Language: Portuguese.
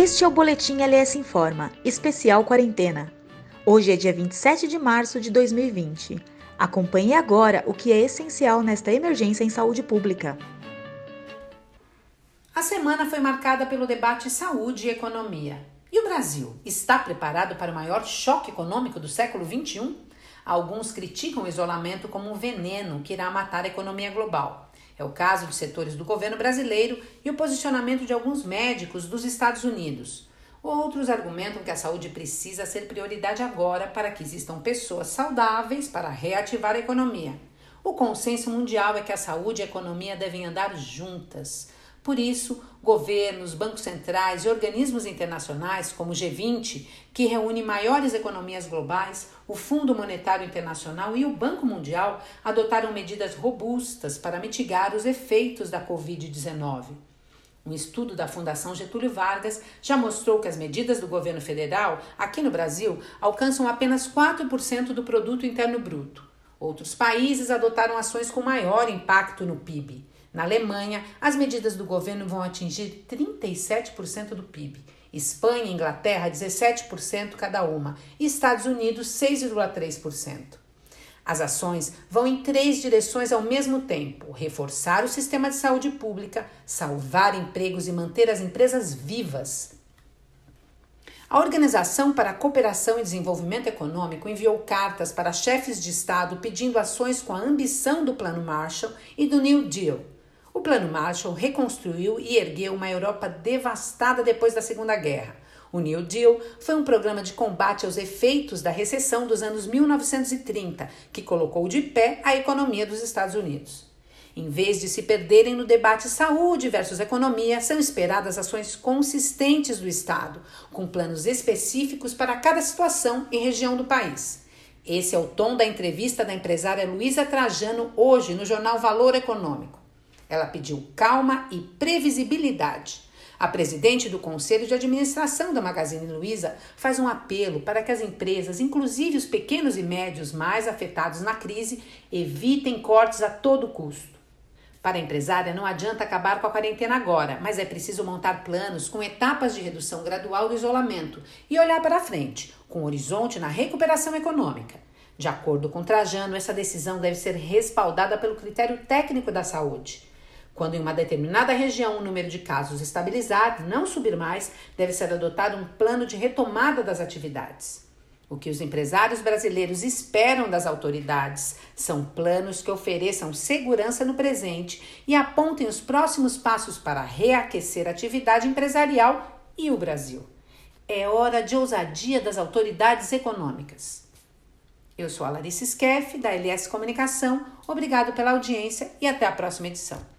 Este é o Boletim LS Informa, especial quarentena. Hoje é dia 27 de março de 2020. Acompanhe agora o que é essencial nesta emergência em saúde pública. A semana foi marcada pelo debate saúde e economia. E o Brasil está preparado para o maior choque econômico do século XXI? Alguns criticam o isolamento como um veneno que irá matar a economia global. É o caso de setores do governo brasileiro e o posicionamento de alguns médicos dos Estados Unidos. Outros argumentam que a saúde precisa ser prioridade agora para que existam pessoas saudáveis para reativar a economia. O consenso mundial é que a saúde e a economia devem andar juntas. Por isso, governos, bancos centrais e organismos internacionais, como o G20, que reúne maiores economias globais, o Fundo Monetário Internacional e o Banco Mundial adotaram medidas robustas para mitigar os efeitos da Covid-19. Um estudo da Fundação Getúlio Vargas já mostrou que as medidas do governo federal, aqui no Brasil, alcançam apenas 4% do Produto Interno Bruto. Outros países adotaram ações com maior impacto no PIB. Na Alemanha, as medidas do governo vão atingir 37% do PIB. Espanha e Inglaterra, 17% cada uma. E Estados Unidos, 6,3%. As ações vão em três direções ao mesmo tempo: reforçar o sistema de saúde pública, salvar empregos e manter as empresas vivas. A Organização para a Cooperação e Desenvolvimento Econômico enviou cartas para chefes de Estado pedindo ações com a ambição do Plano Marshall e do New Deal. O Plano Marshall reconstruiu e ergueu uma Europa devastada depois da Segunda Guerra. O New Deal foi um programa de combate aos efeitos da recessão dos anos 1930, que colocou de pé a economia dos Estados Unidos. Em vez de se perderem no debate saúde versus economia, são esperadas ações consistentes do Estado, com planos específicos para cada situação e região do país. Esse é o tom da entrevista da empresária Luiza Trajano hoje no jornal Valor Econômico. Ela pediu calma e previsibilidade. A presidente do Conselho de Administração da Magazine Luiza faz um apelo para que as empresas, inclusive os pequenos e médios mais afetados na crise, evitem cortes a todo custo. Para a empresária, não adianta acabar com a quarentena agora, mas é preciso montar planos com etapas de redução gradual do isolamento e olhar para frente, com horizonte na recuperação econômica. De acordo com Trajano, essa decisão deve ser respaldada pelo critério técnico da saúde. Quando em uma determinada região o número de casos estabilizar, não subir mais, deve ser adotado um plano de retomada das atividades. O que os empresários brasileiros esperam das autoridades são planos que ofereçam segurança no presente e apontem os próximos passos para reaquecer a atividade empresarial e o Brasil. É hora de ousadia das autoridades econômicas. Eu sou a Larissa Skeff, da LS Comunicação. Obrigado pela audiência e até a próxima edição.